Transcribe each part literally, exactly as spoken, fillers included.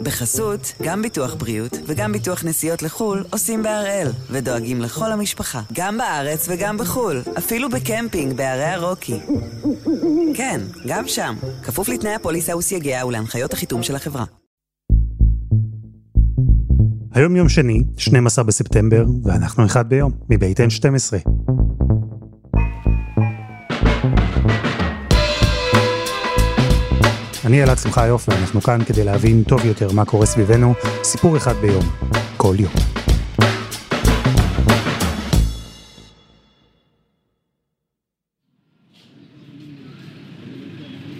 בחסות, גם ביטוח בריאות וגם ביטוח נסיעות לחול עושים בהראל, ודואגים לכל המשפחה, גם בארץ וגם בחול, אפילו בקמפינג בערי הרוקי. כן, גם שם, כפוף לתנאי הפוליסה וסייגיה ולהנחיות החיתום של החברה. היום יום שני, שנים עשר בספטמבר, ואנחנו אחד ביום, מבית אן שתים עשרה. אני אלעת שמחה יופי, ואנחנו כאן כדי להבין טוב יותר מה קורה סביבנו, סיפור אחד ביום, כל יום.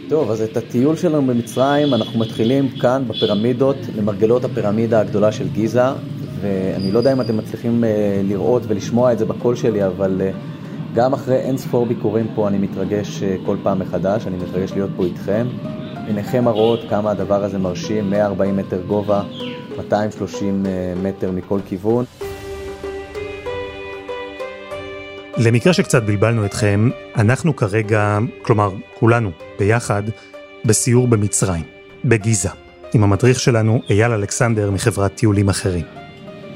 טוב, אז את הטיול שלנו במצרים אנחנו מתחילים כאן בפירמידות, למרגלות הפירמידה הגדולה של גיזה, ואני לא יודע אם אתם מצליחים לראות ולשמוע את זה בקול שלי, אבל גם אחרי אין ספור ביקורים פה אני מתרגש כל פעם מחדש, אני מתרגש להיות פה איתכם. עיניכם מראות כמה הדבר הזה מרשים, מאה וארבעים מטר גובה, מאתיים ושלושים מטר מכל כיוון. למקרה שקצת בלבלנו אתכם, אנחנו כרגע, כלומר כולנו ביחד, בסיור במצרים, בגיזה, עם המדריך שלנו אייל אלכסנדר מחברת טיולים אחרים.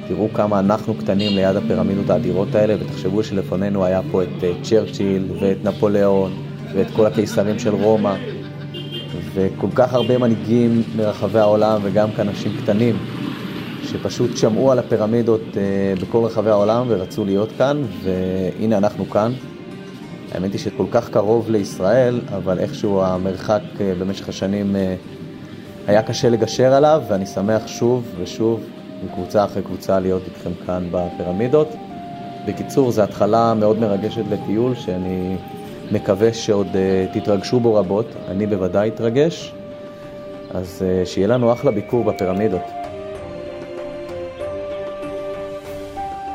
תראו כמה אנחנו קטנים ליד הפירמידות האדירות האלה, ותחשבו שלפנינו היה פה את צ'רצ'יל ואת נפוליאון ואת כל הקיסרים של רומא, וכל כך הרבה מנהיגים מרחבי העולם וגם כאנשים קטנים שפשוט שמעו על הפירמידות בכל רחבי העולם ורצו להיות כאן, והנה אנחנו כאן. האמת היא שכל כך קרוב לישראל, אבל איכשהו המרחק במשך השנים היה קשה לגשר עליו, ואני שמח שוב ושוב בקבוצה אחרי קבוצה להיות איתכם כאן בפירמידות. בקיצור, זו התחלה מאוד מרגשת לטיול שאני מקווה שעוד תתרגשו בו רבות, אני בוודאי אתרגש, אז שיהיה לנו אחלה ביקור בפירמידות.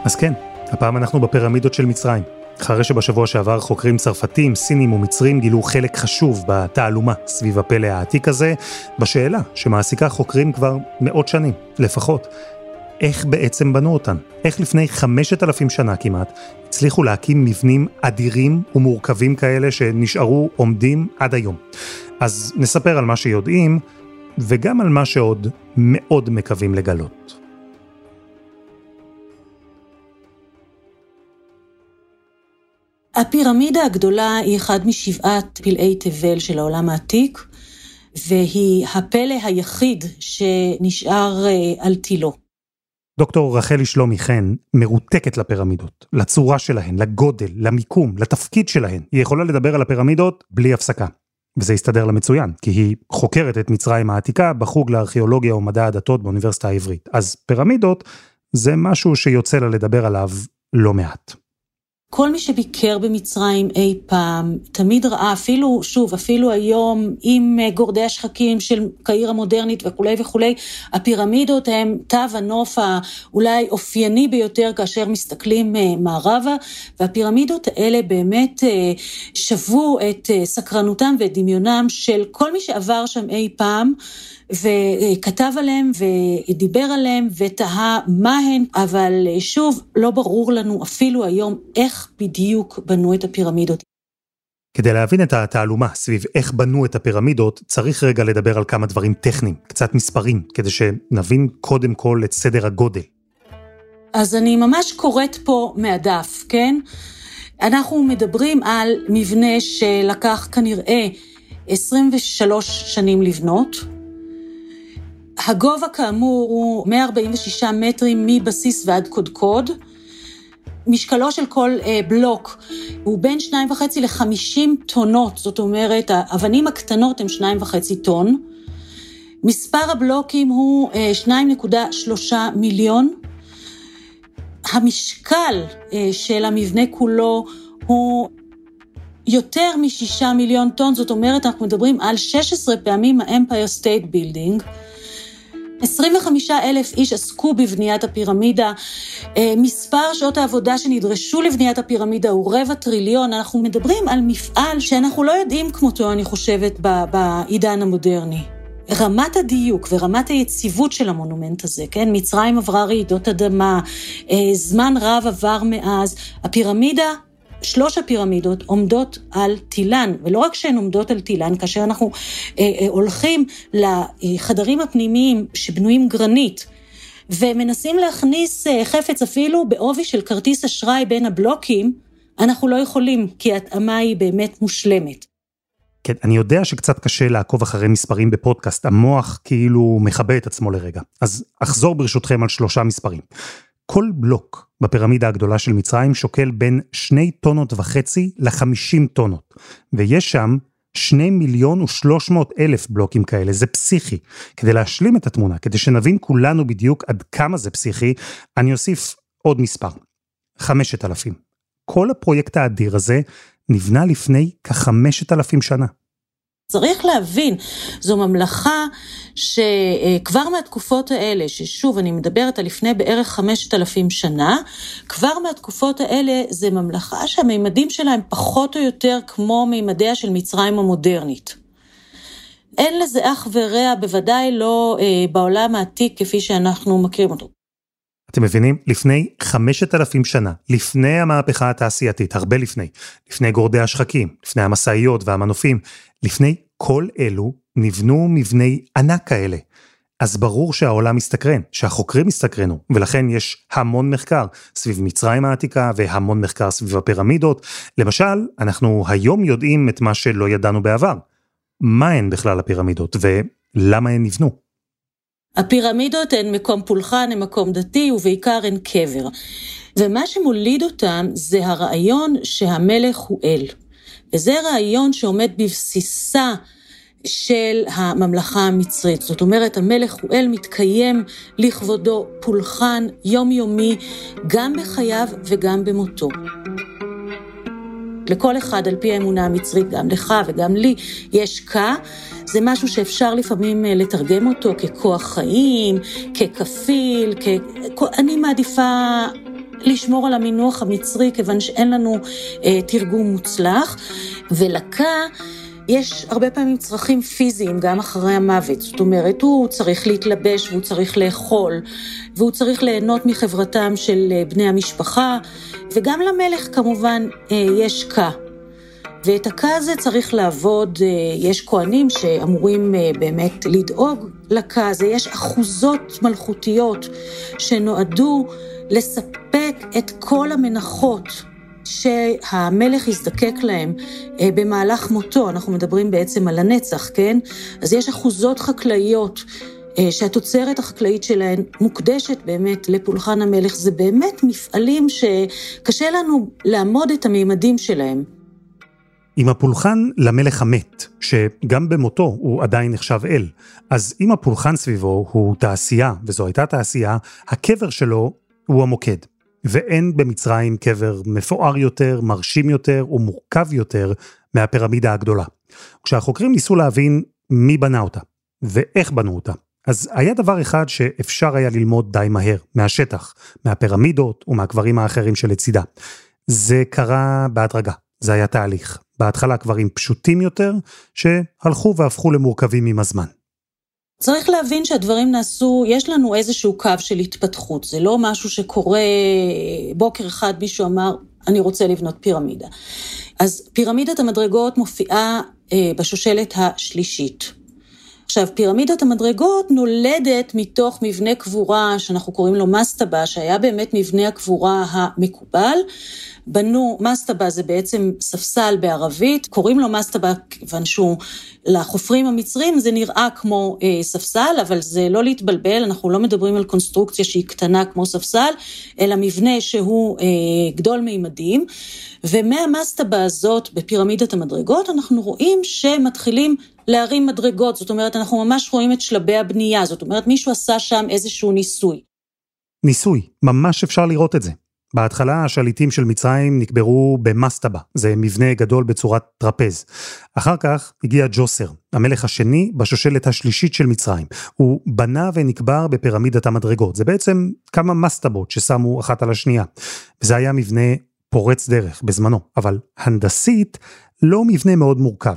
אז כן, הפעם אנחנו בפירמידות של מצרים, אחרי שבשבוע שעבר חוקרים צרפתים, סינים ומצרים גילו חלק חשוב בתעלומה סביב הפלא העתיק הזה, בשאלה שמעסיקה חוקרים כבר מאות שנים, לפחות. איך בעצם בנו אותן? איך לפני חמשת אלפים שנה כמעט הצליחו להקים מבנים אדירים ומורכבים כאלה שנשארו עומדים עד היום? אז נספר על מה שיודעים וגם על מה שעוד מאוד מקווים לגלות. הפירמידה הגדולה היא אחד משבעת פלאי תבל של העולם העתיק, והיא הפלא היחיד שנשאר על תילו. דוקטור רחלי שלומי חן מרותקת לפירמידות, לצורה שלהן, לגודל, למיקום, לתפקיד שלהן. היא יכולה לדבר על הפירמידות בלי הפסקה. וזה הסתדר לה מצוין, כי היא חוקרת את מצרים העתיקה בחוג לארכיאולוגיה ומדע הדתות באוניברסיטה העברית. אז פירמידות זה משהו שיוצא לה לדבר עליו לא מעט. כל מי שביקר במצרים אי פעם, תמיד ראה, אפילו, שוב, אפילו היום, עם גורדי השחקים של קהיר המודרנית וכו' וכו', הפירמידות הם תו הנוף האולי אופייני ביותר כאשר מסתכלים מערבה, והפירמידות האלה באמת שבו את סקרנותם ואת דמיונם של כל מי שעבר שם אי פעם, וכתב עליהם ודיבר עליהם ותהה מה הן, אבל שוב, לא ברור לנו אפילו היום איך בדיוק בנו את הפירמידות. כדי להבין את התעלומה סביב איך בנו את הפירמידות, צריך רגע לדבר על כמה דברים טכניים, קצת מספרים, כדי שנבין קודם כל את סדר הגודל. אז אני ממש קוראת פה מהדף, כן? אנחנו מדברים על מבנה שלקח כנראה עשרים ושלוש שנים לבנות, הגובה כאמור הוא מאה ארבעים ושישה מטרים מבסיס ועד קודקוד. משקלו של כל בלוק הוא בין שתיים וחצי עד חמישים טונות, זאת אומרת, האבנים הקטנות הם שתיים וחצי טון. מספר הבלוקים הוא שתיים נקודה שלוש מיליון. המשקל של המבנה כולו הוא יותר משישה מיליון טון, זאת אומרת, אנחנו מדברים על שש עשרה פעמים ה-Empire State Building. עשרים וחמישה אלף איש עסקו בבניית הפירמידה, מספר שעות העבודה שנדרשו לבניית הפירמידה הוא רבע טריליון, אנחנו מדברים על מפעל שאנחנו לא יודעים כמותו, אני חושבת, בעידן המודרני. רמת הדיוק ורמת היציבות של המונומנט הזה, כן? מצרים עברה רעידות אדמה, זמן רב עבר מאז, הפירמידה שלוש הפירמידות עומדות על תילן, ולא רק שהן עומדות על תילן, כאשר אנחנו אה, אה, הולכים לחדרים הפנימיים שבנויים גרנית, ומנסים להכניס אה, חפץ אפילו בעובי של כרטיס אשראי בין הבלוקים, אנחנו לא יכולים, כי ההתאמה היא באמת מושלמת. כן, אני יודע שקצת קשה לעקוב אחרי מספרים בפודקאסט, המוח כאילו מכבה את עצמו לרגע. אז אחזור ברשותכם על שלושה מספרים. כל בלוק בפירמידה הגדולה של מצרים שוקל בין שני טונות וחצי לחמישים טונות, ויש שם שני מיליון ושלוש מאות אלף בלוקים כאלה, זה פסיכי. כדי להשלים את התמונה, כדי שנבין כולנו בדיוק עד כמה זה פסיכי, אני אוסיף עוד מספר, חמשת אלפים. כל הפרויקט האדיר הזה נבנה לפני כחמשת אלפים שנה. צריך להבין, זו ממלכה שכבר מהתקופות האלה, ששוב אני מדברת על לפני בערך חמשת אלפים שנה, כבר מהתקופות האלה זה ממלכה שהמימדים שלה הם פחות או יותר כמו מימדיה של מצרים המודרנית. אין לזה אח ורע, בוודאי לא בעולם העתיק כפי שאנחנו מכירים אותו. אתם מבינים? לפני חמשת אלפים שנה, לפני המהפכה התעשייתית, הרבה לפני, לפני גורדי השחקים, לפני המסעיות והמנופים, לפני כל אלו נבנו מבני ענק כאלה. אז ברור שהעולם מסתקרן, שהחוקרים מסתקרנו, ולכן יש המון מחקר סביב מצרים העתיקה, והמון מחקר סביב הפירמידות. למשל, אנחנו היום יודעים את מה שלא ידענו בעבר. מה הן בכלל הפירמידות, ולמה הן נבנו? הפירמידות הן מקום פולחן, הן מקום דתי, ובעיקר הן קבר. ומה שמוליד אותם זה הרעיון שהמלך הוא אל. וזה רעיון שעומד בבסיסה של הממלכה המצרית. זאת אומרת, המלך הוא אל, מתקיים לכבודו פולחן יומיומי, גם בחייו וגם במותו. לכל אחד, על פי האמונה המצרית, גם לך וגם לי, יש כה, זה משהו שאפשר לפעמים לתרגם אותו ככוח חיים, ככפיל, כ... אני מעדיפה לשמור על המינוח המצרי, כיוון שאין לנו אה, תרגום מוצלח, ולכה יש הרבה פעמים צרכים פיזיים גם אחרי המוות, זאת אומרת, הוא צריך להתלבש והוא צריך לאכול, והוא צריך ליהנות מחברתם של בני המשפחה, וגם למלך כמובן אה, יש כה. ואת הקה הזה צריך לעבוד, יש כהנים שאמורים באמת לדאוג לקה הזה, יש אחוזות מלכותיות שנועדו לספק את כל המנחות שהמלך יזדקק להם במהלך מותו, אנחנו מדברים בעצם על הנצח, כן? אז יש אחוזות חקלאיות שהתוצרת החקלאית שלהן מוקדשת באמת לפולחן המלך, זה באמת מפעלים שקשה לנו לעמוד את הממדים שלהם. עם הפולחן למלך המת, שגם במותו הוא עדיין נחשב אל, אז אם הפולחן סביבו הוא תעשייה, וזו הייתה תעשייה, הקבר שלו הוא המוקד. ואין במצרים קבר מפואר יותר, מרשים יותר ומורכב יותר מהפירמידה הגדולה. כשהחוקרים ניסו להבין מי בנה אותה, ואיך בנו אותה, אז היה דבר אחד שאפשר היה ללמוד די מהר, מהשטח, מהפירמידות ומהקברים האחרים שלצידה. זה קרה בהדרגה. זה היה תהליך. בהתחלה קברים פשוטים יותר, שהלכו והפכו למורכבים עם הזמן. צריך להבין שהדברים נעשו, יש לנו איזשהו קו של התפתחות, זה לא משהו שקורה, בוקר אחד מישהו אמר, אני רוצה לבנות פירמידה. אז פירמידת המדרגות מופיעה אה, בשושלת השלישית. עכשיו, פירמידת המדרגות נולדת מתוך מבנה קבורה, שאנחנו קוראים לו מסטבה, שהיה באמת מבנה הקבורה המקובל. בנו, מסטבה זה בעצם ספסל בערבית, קוראים לו מסטבה, כיוון שהוא לחופרים המצרים, זה נראה כמו אה, ספסל, אבל זה לא להתבלבל, אנחנו לא מדברים על קונסטרוקציה שהיא קטנה כמו ספסל, אלא מבנה שהוא אה, גדול מימדים, ומהמסטבה הזאת בפירמידת המדרגות, אנחנו רואים שמתחילים להרים מדרגות, זאת אומרת, אנחנו ממש רואים את שלבי הבנייה, זאת אומרת, מישהו עשה שם איזשהו ניסוי. ניסוי, ממש אפשר לראות את זה. בהתחלה השליטים של מצרים נקברו במסטבה, זה מבנה גדול בצורת טרפז. אחר כך הגיע ג'וסר, המלך השני בשושלת השלישית של מצרים. הוא בנה ונקבר בפירמידת המדרגות, זה בעצם כמה מסטבות ששמו אחת על השנייה. וזה היה מבנה פורץ דרך בזמנו, אבל הנדסית לא מבנה מאוד מורכב.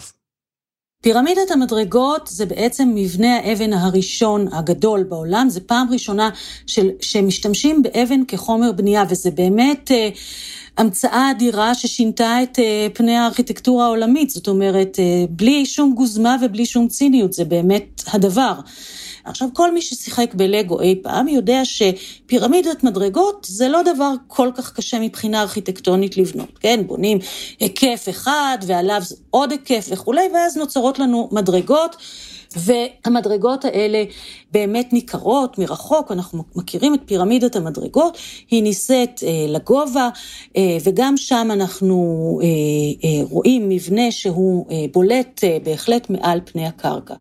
פירמידת המדרגות זה בעצם מבנה האבן הראשון הגדול בעולם, זה פעם ראשונה של, שמשתמשים באבן כחומר בנייה, וזה באמת המצאה אדירה ששינתה את פני הארכיטקטורה העולמית, זאת אומרת, בלי שום גוזמה ובלי שום ציניות, זה באמת הדבר. עכשיו, כל מי ששיחק בלגו אי פעם יודע שפירמידת מדרגות זה לא דבר כל כך קשה מבחינה ארכיטקטונית לבנות, כן? בונים היקף אחד ועליו עוד היקף וכו', ואז נוצרות לנו מדרגות, והמדרגות האלה באמת ניכרות מרחוק, אנחנו מכירים את פירמידת המדרגות, היא ניסית אה, לגובה, אה, וגם שם אנחנו אה, אה, רואים מבנה שהוא אה, בולט אה, בהחלט מעל פני הקרקע.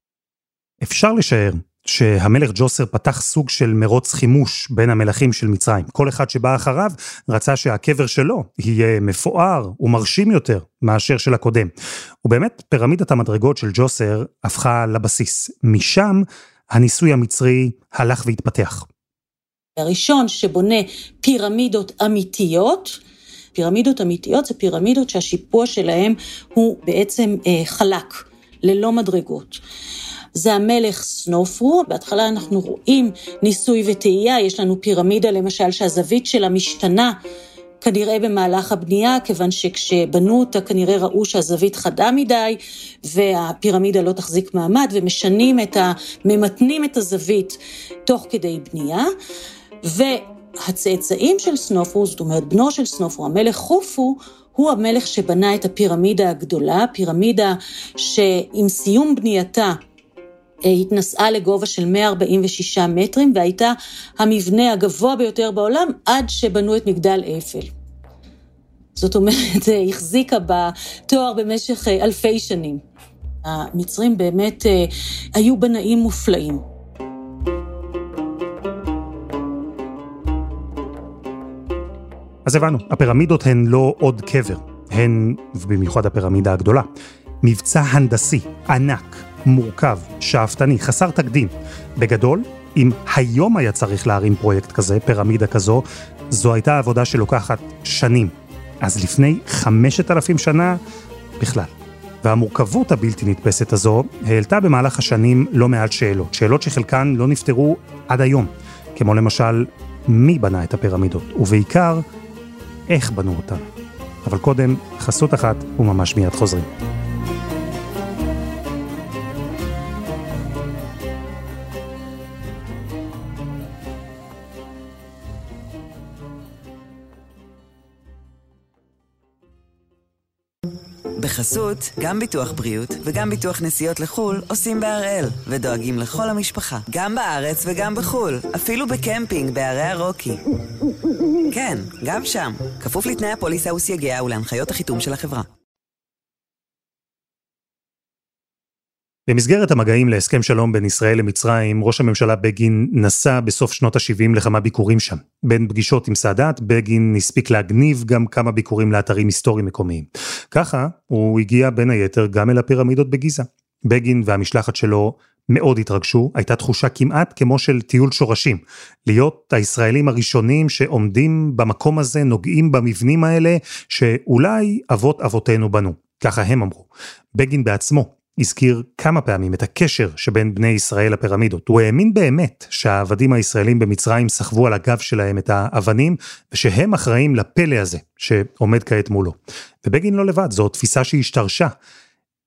אפשר לשער שהמלך ג'וסר פתח סוג של מרוץ חימוש בין המלכים של מצרים. כל אחד שבא אחריו רצה שהקבר שלו יהיה מפואר ומרשים יותר מאשר של הקודם. ובאמת פירמידת המדרגות של ג'וסר הפכה לבסיס. משם הניסוי המצרי הלך והתפתח. הראשון שבונה פירמידות אמיתיות, פירמידות אמיתיות זה פירמידות שהשיפוע שלהם הוא בעצם חלק, ללא מדרגות. זה המלך סנופרו, בהתחלה אנחנו רואים ניסוי ותאייה, יש לנו פירמידה למשל שהזווית שלה משתנה כנראה במהלך הבנייה, כיוון שכשבנו אותה כנראה ראו שהזווית חדה מדי, והפירמידה לא תחזיק מעמד, ומשנים את ה... ממתנים את הזווית תוך כדי בנייה, והצאצאים של סנופרו, זאת אומרת בנו של סנופרו, המלך חופו, הוא המלך שבנה את הפירמידה הגדולה, פירמידה שעם סיום בנייתה, התנסעה לגובה של מאה ארבעים ושישה מטרים, והייתה המבנה הגבוה ביותר בעולם, עד שבנו את מגדל אייפל. זאת אומרת, החזיקה בתואר במשך אלפי שנים. המצרים באמת היו בנאים מופלאים. אז הבנו, הפירמידות הן לא עוד קבר, הן, ובמיוחד הפירמידה הגדולה, מבצע הנדסי, ענק, מורכב, שאפתני, חסר תקדים. בגדול, אם היום היה צריך להרים פרויקט כזה, פירמידה כזו, זו הייתה עבודה שלוקחת שנים. אז לפני חמשת אלפים שנה בכלל. והמורכבות הבלתי נתפסת הזו העלתה במהלך השנים לא מעט שאלות. שאלות שחלקן לא נפתרו עד היום. כמו למשל, מי בנה את הפירמידות? ובעיקר, איך בנו אותן? אבל קודם, חסות אחת וממש מיד חוזרים. בחסות, גם ביטוח בריאות וגם ביטוח נסיעות לחול עושים בהראל ודואגים לכל המשפחה, גם בארץ וגם בחול, אפילו בקמפינג בערי הרוקי. כן, גם שם, כפוף לתנאי הפוליסה וסייגיה ולהנחיות החיתום של החברה. במסגרת המגעים להסכם שלום בין ישראל למצרים, ראש הממשלה בגין נסע בסוף שנות ה-שבעים לכמה ביקורים שם. בין פגישות עם סעדת, בגין הספיק להגניב גם כמה ביקורים לאתרים היסטוריים מקומיים. ככה הוא הגיע בין היתר גם אל הפירמידות בגיזה. בגין והמשלחת שלו מאוד התרגשו, הייתה תחושה כמעט כמו של טיול שורשים. להיות הישראלים הראשונים שעומדים במקום הזה, נוגעים במבנים האלה, שאולי אבות אבותינו בנו. ככה הם אמרו. בגין בעצמו הזכיר כמה פעמים את הקשר שבין בני ישראל לפירמידות. הוא האמין באמת שהעבדים הישראלים במצרים סחבו על הגב שלהם את האבנים, ושהם אחראים לפלא הזה שעומד כעת מולו. ובגין לא לבד, זו תפיסה שהשתרשה.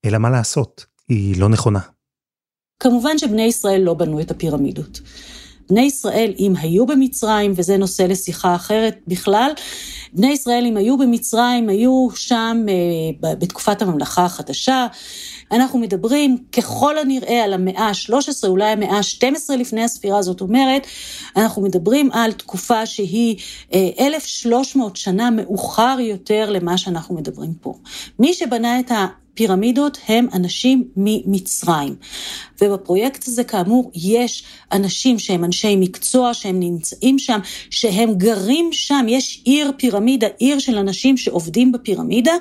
אלא מה לעשות? היא לא נכונה. כמובן שבני ישראל לא בנו את הפירמידות. בני ישראל, אם היו במצרים, וזה נושא לשיחה אחרת בכלל, בני ישראל, אם היו במצרים, היו שם אה, בתקופת הממלכה החדשה. אנחנו מדברים ככל הנראה על המאה ה-שלוש עשרה, אולי המאה ה-שתים עשרה לפני הספירה, זאת אומרת, אנחנו מדברים על תקופה שהיא אה, אלף ושלוש מאות שנה מאוחר יותר למה שאנחנו מדברים פה. מי שבנה את ה... פירמידות הם אנשים ממצרים, ובפרויקט הזה כאמור יש אנשים שהם אנשי מקצוע, שהם נמצאים שם, שהם גרים שם, יש עיר פירמידה, עיר של אנשים שעובדים בפירמידה,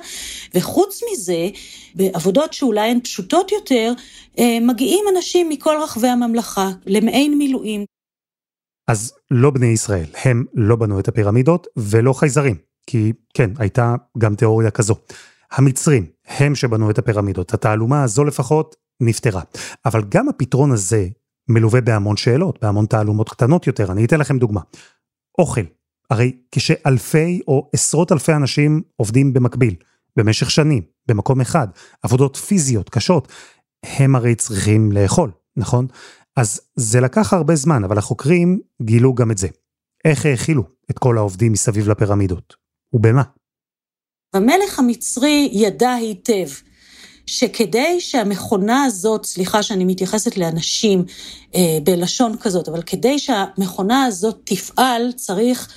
וחוץ מזה, בעבודות שאולי הן פשוטות יותר, מגיעים אנשים מכל רחבי הממלכה, למעין מילואים. אז לא בני ישראל, הם לא בנו את הפירמידות, ולא חייזרים, כי כן, הייתה גם תיאוריה כזו. המצרים, הם שבנו את הפירמידות, התעלומה הזו לפחות נפטרה. אבל גם הפתרון הזה מלווה בהמון שאלות, בהמון תעלומות קטנות יותר. אני אתן לכם דוגמה. אוכל, הרי כשאלפי או עשרות אלפי אנשים עובדים במקביל, במשך שנים, במקום אחד, עבודות פיזיות קשות, הם הרי צריכים לאכול, נכון? אז זה לקח הרבה זמן, אבל החוקרים גילו גם את זה. איך האכילו את כל העובדים מסביב לפירמידות? ובמה? המלך המצרי ידע היטב שכדי שהמכונה הזאת, סליחה שאני מתייחסת לאנשים אה, בלשון כזאת, אבל כדי שהמכונה הזאת תפעל, צריך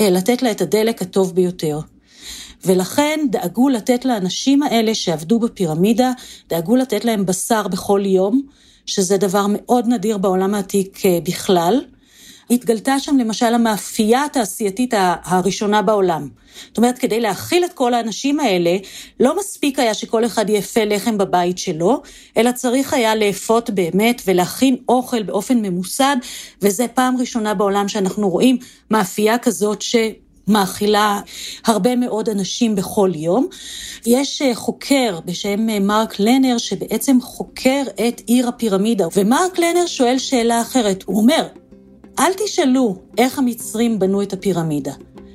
אה, לתת לה את הדלק הטוב ביותר. ולכן דאגו לתת לאנשים האלה שעבדו בפירמידה, דאגו לתת להם בשר בכל יום, שזה דבר מאוד נדיר בעולם העתיק אה, בכלל. התגלתה שם למשל המאפייה התעשייתית הראשונה בעולם. זאת אומרת, כדי להכיל את כל האנשים האלה, לא מספיק היה שכל אחד יאפה לחם בבית שלו, אלא צריך היה לאפות באמת ולהכין אוכל באופן ממוסד, וזה פעם ראשונה בעולם שאנחנו רואים מאפייה כזאת שמאכילה הרבה מאוד אנשים בכל יום. יש חוקר בשם מרק לנר שבעצם חוקר את עיר הפירמידה, ומרק לנר שואל שאלה אחרת, הוא אומר, אל תשאלו איך המצרים בנו את הפירמידה.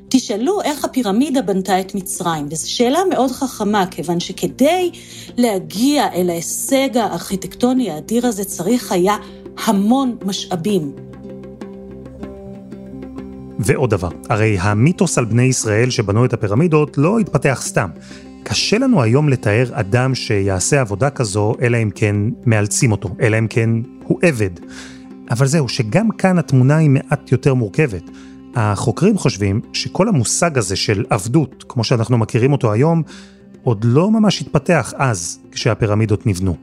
תשאלו איך הפירמידה בנתה את מצרים. וזו שאלה מאוד חכמה, כיוון שכדי להגיע אל ההישג הארכיטקטוני האדיר הזה, צריך היה המון משאבים. ועוד דבר, הרי המיתוס על בני ישראל שבנו את הפירמידות לא התפתח סתם. קשה לנו היום לתאר אדם שיעשה עבודה כזו, אלא אם כן מאלצים אותו, אלא אם כן הוא עבד. אבל זהו, שגם כאן התמונה היא מעט יותר מורכבת. החוקרים חושבים שכל המושג הזה של עבדות, כמו שאנחנו מכירים אותו היום, עוד לא ממש התפתח אז, כשהפירמידות נבנו.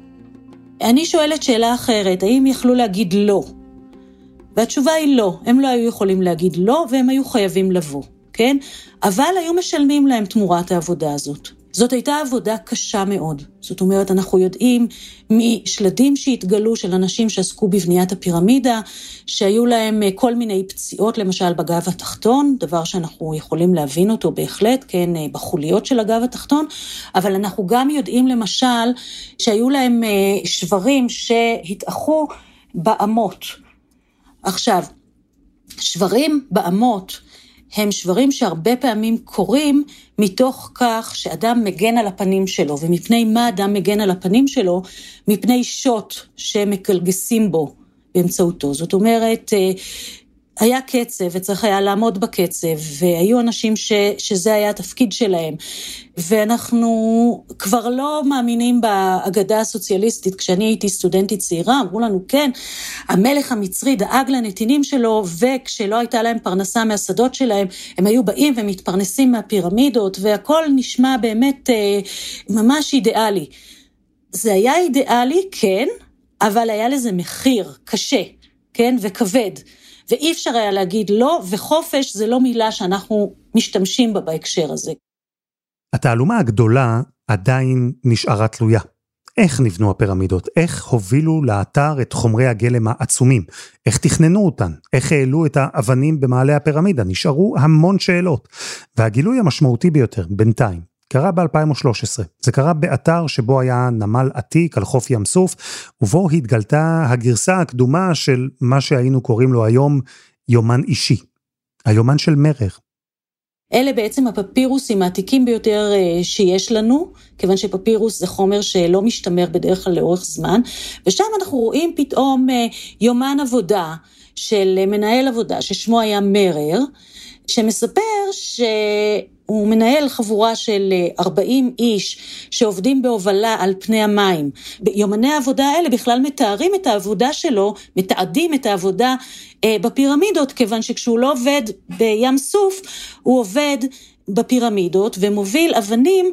אני שואלת שאלה אחרת, האם יכלו להגיד לא? והתשובה היא לא, הם לא היו יכולים להגיד לא, והם היו חייבים לבוא, כן? אבל היו משלמים להם תמורת העבודה הזאת. זאת הייתה עבודה קשה מאוד. זאת אומרת, אנחנו יודעים משלדים שהתגלו של אנשים שעסקו בבניית הפירמידה, שהיו להם כל מיני פציעות, למשל בגב התחתון, דבר שאנחנו יכולים להבין אותו בהחלט, כן, בחוליות של הגב התחתון, אבל אנחנו גם יודעים למשל שהיו להם שברים שהתאחו בעמות. עכשיו, שברים בעמות, הם שברים שהרבה פעמים קורים מתוך כך שאדם מגן על הפנים שלו, ומפני מה אדם מגן על הפנים שלו? מפני שוט שמקלגסים בו באמצעותו. זאת אומרת, היה קצב וצריך היה לעמוד בקצב, והיו אנשים ש, שזה היה התפקיד שלהם, ואנחנו כבר לא מאמינים בהגדה הסוציאליסטית. כשאני הייתי סטודנטית צעירה, אמרו לנו, כן, המלך המצרי דאג לנתינים שלו, וכשלא הייתה להם פרנסה מהשדות שלהם, הם היו באים ומתפרנסים מהפירמידות, והכל נשמע באמת אה, ממש אידיאלי. זה היה אידיאלי, כן, אבל היה לזה מחיר קשה, כן, וכבד. ואי אפשר היה להגיד לא, וחופש זה לא מילה שאנחנו משתמשים בה בהקשר הזה. התעלומה הגדולה עדיין נשארה תלויה. איך נבנו הפירמידות? איך הובילו לאתר את חומרי הגלם העצומים? איך תכננו אותן? איך העלו את האבנים במעלה הפירמידה? נשארו המון שאלות. והגילוי המשמעותי ביותר, בינתיים, קרה ב-אלפיים ושלוש עשרה. זה קרה באתר שבו היה נמל עתיק על חוף ים סוף, ובו התגלתה הגרסה הקדומה של מה שהיינו קוראים לו היום יומן אישי. היומן של מרר. אלה בעצם הפפירוסים העתיקים ביותר שיש לנו, כיוון שפפירוס זה חומר שלא משתמר בדרך כלל לאורך זמן, ושם אנחנו רואים פתאום יומן עבודה של מנהל עבודה, ששמו היה מרר, שמספר שהוא מנהל חבורה של ארבעים איש שעובדים בהובלה על פני המים. ביומני העבודה האלה בכלל מתארים את העבודה שלו, מתעדים את העבודה אה, בפירמידות, כיוון שכשהוא לא עובד בים סוף, הוא עובד בפירמידות ומוביל אבנים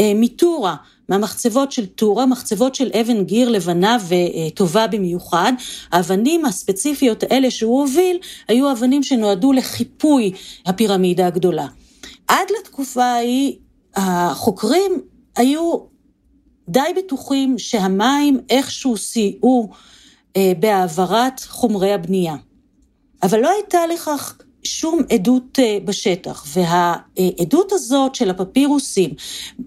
אה, מטורה, מהמחצבות של טורה, מחצבות של אבן גיר לבנה וטובה במיוחד. האבנים הספציפיות האלה שהוא הוביל, היו אבנים שנועדו לחיפוי הפירמידה הגדולה. עד לתקופה ההיא, החוקרים היו די בטוחים שהמים איכשהו סייעו בהעברת חומרי הבנייה. אבל לא הייתה לכך שום עדות בשטח, והעדות הזאת של הפפירוסים,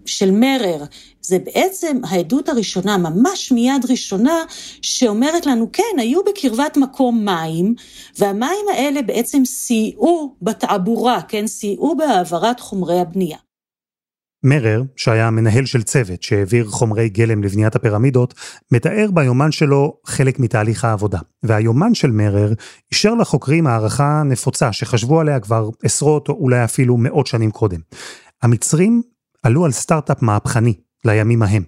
של מרר, זה בעצם העדות הראשונה, ממש מיד ראשונה, שאומרת לנו, כן, היו בקרבת מקום מים, והמים האלה בעצם סייעו בתעבורה, כן, סייעו בהעברת חומרי הבנייה. מרר, שהיה מנהל של צוות שהעביר חומרי גלם לבניית הפירמידות, מתאר ביומן שלו חלק מתהליך העבודה. והיומן של מרר אישר לחוקרים הערכה נפוצה שחשבו עליה כבר עשרות או אולי אפילו מאות שנים קודם. המצרים עלו על סטארט-אפ מהפכני לימים ההם.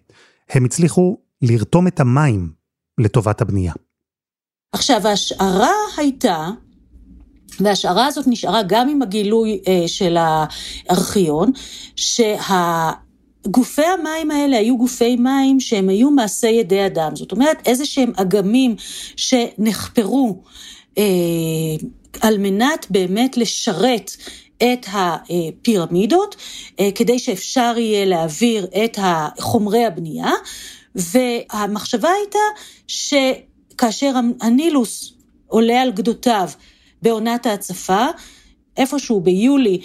הם הצליחו לרתום את המים לטובת הבנייה. עכשיו, ההשערה הייתה, והשערה הזאת נשארה גם עם הגילוי של הארכיון, שגופי המים האלה היו גופי מים שהם היו מעשה ידי אדם. זאת אומרת, איזה שהם אגמים שנחפרו אה, על מנת באמת לשרת את הפירמידות, אה, כדי שאפשר יהיה להעביר את חומרי הבנייה, והמחשבה הייתה שכאשר הנילוס עולה על גדותיו, בעונת ההצפה, איפשהו ביולי,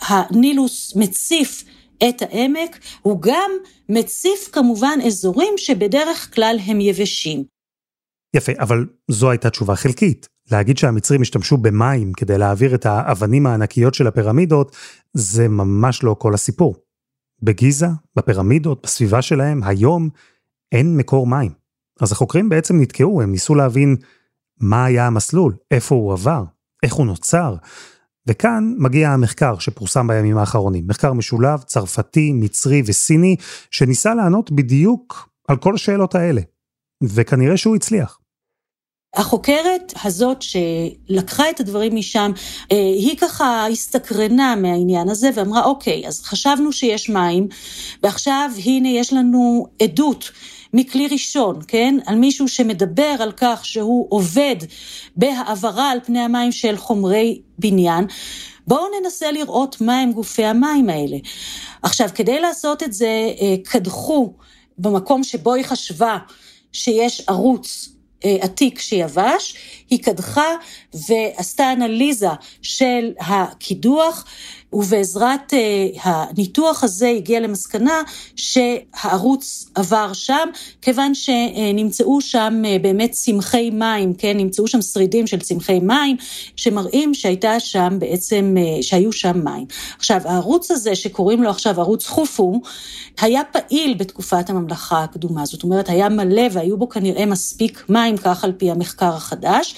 הנילוס מציף את העמק, הוא גם מציף כמובן אזורים שבדרך כלל הם יבשים. יפה, אבל זו הייתה תשובה חלקית. להגיד שהמצרים השתמשו במים כדי להעביר את האבנים הענקיות של הפירמידות, זה ממש לא כל הסיפור. בגיזה, בפירמידות, בסביבה שלהם, היום אין מקור מים. אז החוקרים בעצם נתקעו, הם ניסו להבין מה היה המסלול, איפה הוא עבר, איך הוא נוצר. וכאן מגיע המחקר שפורסם בימים האחרונים, מחקר משולב, צרפתי, מצרי וסיני, שניסה לענות בדיוק על כל השאלות האלה, וכנראה שהוא הצליח. החוקרת הזאת שלקחה את הדברים משם, היא ככה הסתקרנה מהעניין הזה ואמרה, אוקיי, אז חשבנו שיש מים, ועכשיו הנה יש לנו עדות מכלי ראשון, כן? על מישהו שמדבר על כך שהוא עובד בהעברה על פני המים של חומרי בניין. בואו ננסה לראות מה הם גופי המים האלה. עכשיו, כדי לעשות את זה, קדחו במקום שבו היא חשבה שיש ערוץ עתיק שיבש, היא קדחה ועשתה אנליזה של הקידוח, ובעזרת הניתוח הזה הגיעה למסקנה שהערוץ עבר שם, כיוון שנמצאו שם באמת צמחי מים, כן? נמצאו שם שרידים של צמחי מים, שמראים שהייתה שם בעצם, שהיו שם מים. עכשיו, הערוץ הזה שקוראים לו עכשיו ערוץ חופו, היה פעיל בתקופת הממלכה הקדומה, זאת אומרת, היה מלא והיו בו כנראה מספיק מים, כך על פי המחקר החדש,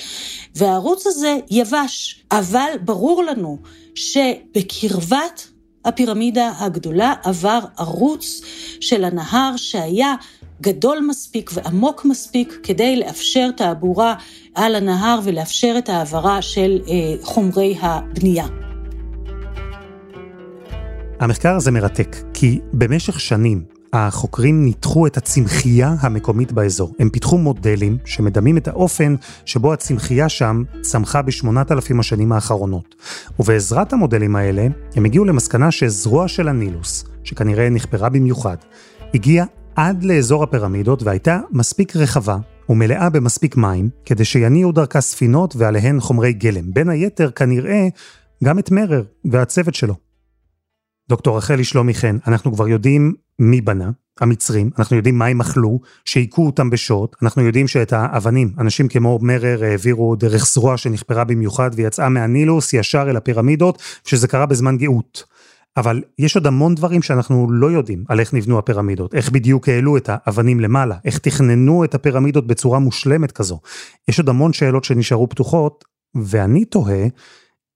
והערוץ הזה יבש, אבל ברור לנו שבקרבת הפירמידה הגדולה עבר ערוץ של הנהר שהיה גדול מספיק ועמוק מספיק כדי לאפשר תעבורה על הנהר ולאפשר את העברה של חומרי הבנייה. המחקר הזה מרתק, כי במשך שנים החוקרים ניתחו את הצמחייה המקומית באזור. הם פיתחו מודלים שמדמים את האופן שבו הצמחייה שם צמחה בשמונת אלפים השנים האחרונות. ובעזרת המודלים האלה, הם הגיעו למסקנה שזרוע של הנילוס, שכנראה נחפרה במיוחד, הגיעה עד לאזור הפירמידות והייתה מספיק רחבה ומלאה במספיק מים, כדי שיניעו דרכה ספינות ועליהן חומרי גלם. בין היתר כנראה גם את מרר והצוות שלו. דוקטור רחלי שלומי חן, אנחנו כבר יודעים מי בנה, המצרים, אנחנו יודעים מה הם אכלו, שעיקו אותם בשעות, אנחנו יודעים שאת האבנים, אנשים כמו מרר העבירו דרך זרוע שנחפרה במיוחד, ויצאה מהנילוס ישר אל הפירמידות, שזה קרה בזמן גאות. אבל יש עוד המון דברים שאנחנו לא יודעים על איך נבנו הפירמידות, איך בדיוק העלו את האבנים למעלה, איך תכננו את הפירמידות בצורה מושלמת כזו. יש עוד המון שאלות שנשארו פתוחות, ואני תוהה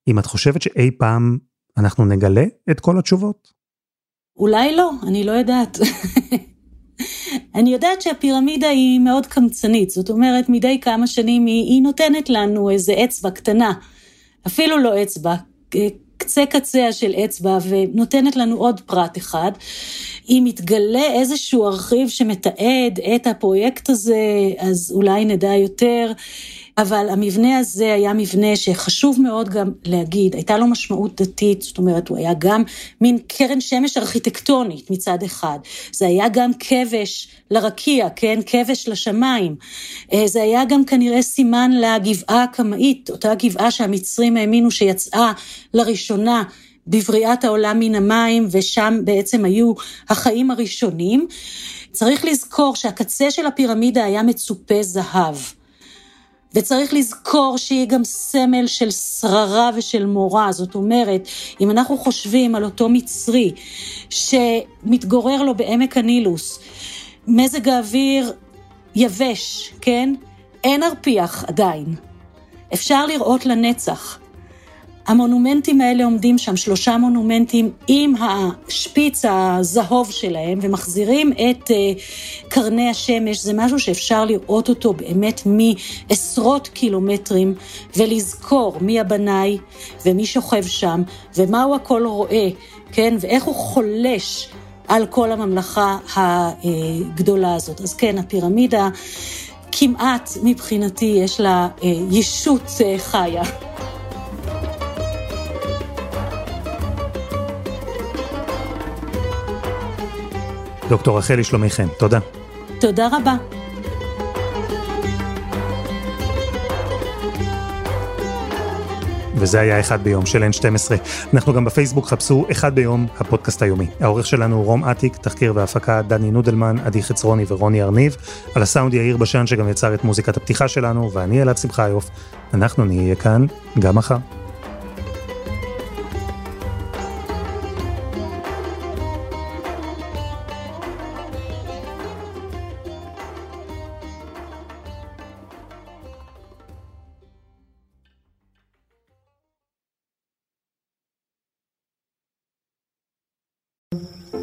אם את חושבת שאי פעם אנחנו נגלה את כל התשובות. אולי לא, אני לא יודעת. אני יודעת שהפירמידה היא מאוד קמצנית, זאת אומרת, מדי כמה שנים היא, היא נותנת לנו איזה אצבע קטנה, אפילו לא אצבע, קצה קצה של אצבע, ונותנת לנו עוד פרט אחד. אם יתגלה איזשהו ארכיב שמתעד את הפרויקט הזה, אז אולי נדע יותר, אבל המבנה הזה היה מבנה שחשוב מאוד גם להגיד, הייתה לו משמעות דתית, זאת אומרת, הוא היה גם מין קרן שמש ארכיטקטונית מצד אחד, זה היה גם כבש לרקיע, כן? כבש לשמיים, זה היה גם כנראה סימן לגבעה הקמאית, אותה גבעה שהמצרים האמינו שיצאה לראשונה בבריאת העולם מן המים, ושם בעצם היו החיים הראשונים. צריך לזכור שהקצה של הפירמידה היה מצופה זהב, וצריך לזכור שהיא גם סמל של שררה ושל מורה. זאת אומרת, אם אנחנו חושבים על אותו מצרי שמתגורר לו בעמק הנילוס, מזג האוויר יבש, כן? אין הרפיח עדיין. אפשר לראות לנצח. המונומנטים האלה עומדים שם, שלושה מונומנטים עם השפיץ הזהוב שלהם, ומחזירים את uh, קרני השמש. זה משהו שאפשר לראות אותו באמת מעשרות קילומטרים, ולזכור מי הבנאי, ומי שוכב שם, ומה הוא הכל רואה, כן? ואיך הוא חולש על כל הממלכה הגדולה הזאת. אז כן, הפירמידה, כמעט מבחינתי יש לה uh, ישות uh, חיה. דוקטור רחלי שלומי חן, תודה. תודה רבה. וזה היה אחד ביום של N שתים עשרה. אנחנו גם בפייסבוק, חפשו אחד ביום הפודקאסט היומי. העורך שלנו הוא רום עתיק, תחקיר והפקה דני נודלמן, עדי חצרוני ורוני ארניב. על הסאונד יאיר בשן שגם יצר את מוזיקת הפתיחה שלנו, ואני אלעת שמחה. אנחנו נהיה כאן גם מחר.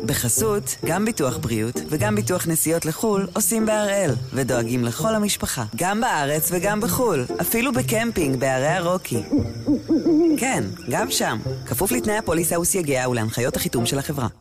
בחסות, גם ביטוח בריאות וגם ביטוח נסיעות לחול עושים בהראל, ודואגים לכל המשפחה, גם בארץ וגם בחול, אפילו בקמפינג בערי הרוקי. כן, גם שם, כפוף לתנאי הפוליסה וסייגיה ולהנחיות החיתום של החברה.